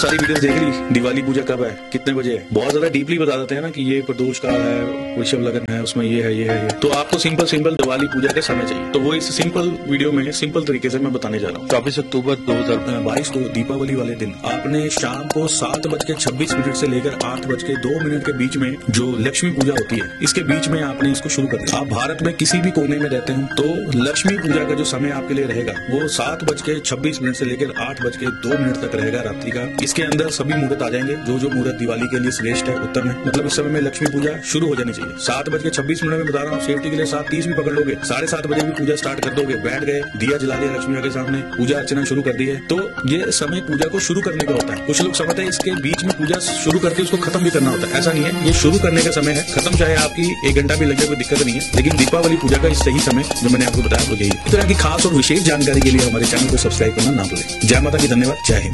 बहुत सारी वीडियोस देख ली दिवाली पूजा कब है, कितने बजे है, बहुत ज्यादा डीपली बता देते हैं ना कि ये प्रदोष काल है, वृषभ लगन है, उसमें ये है ये है ये। तो आपको सिंपल सिंपल दिवाली पूजा का समय चाहिए, तो वो इस सिंपल वीडियो में सिंपल तरीके से मैं बताने जा रहा हूँ। 24 अक्टूबर 2022 को दीपावली वाले दिन आपने शाम को 7:26 से लेकर 8:02 के बीच में जो लक्ष्मी पूजा होती है, इसके बीच में आपने इसको शुरू कर दिया। आप भारत में किसी भी कोने में रहते हैं तो लक्ष्मी पूजा का जो समय आपके लिए रहेगा वो 7:26 से लेकर 8:02 तक रहेगा रात्रि का। इसके अंदर सभी मुहूर्त आ जाएंगे, जो जो मुहूर्त दिवाली के लिए श्रेष्ठ है उत्तम है, मतलब इस समय में लक्ष्मी पूजा शुरू हो जानी चाहिए। 7:26 में बता रहा हूँ, सेफ्टी के लिए 7:30 भी पकड़ लोगे, 7:30 भी पूजा स्टार्ट कर दोगे, बैठ गए, दिया जला दिया, लक्ष्मी माँ के सामने पूजा अर्चना शुरू कर दी है, तो ये समय पूजा को शुरू करने का होता है। कुछ लोग समझते हैं इसके बीच में पूजा शुरू करके उसको खत्म भी करना होता है, ऐसा नहीं है, ये शुरू करने का समय है, खत्म चाहे आपकी 1 घंटा भी लगे कोई दिक्कत नहीं है, लेकिन दीपावली पूजा का सही समय जो मैंने आपको बताया वो यही। इस तरह की खास और विशेष जानकारी के लिए हमारे चैनल को सब्सक्राइब करना ना भूलें। जय माता की, धन्यवाद, जय हिंद।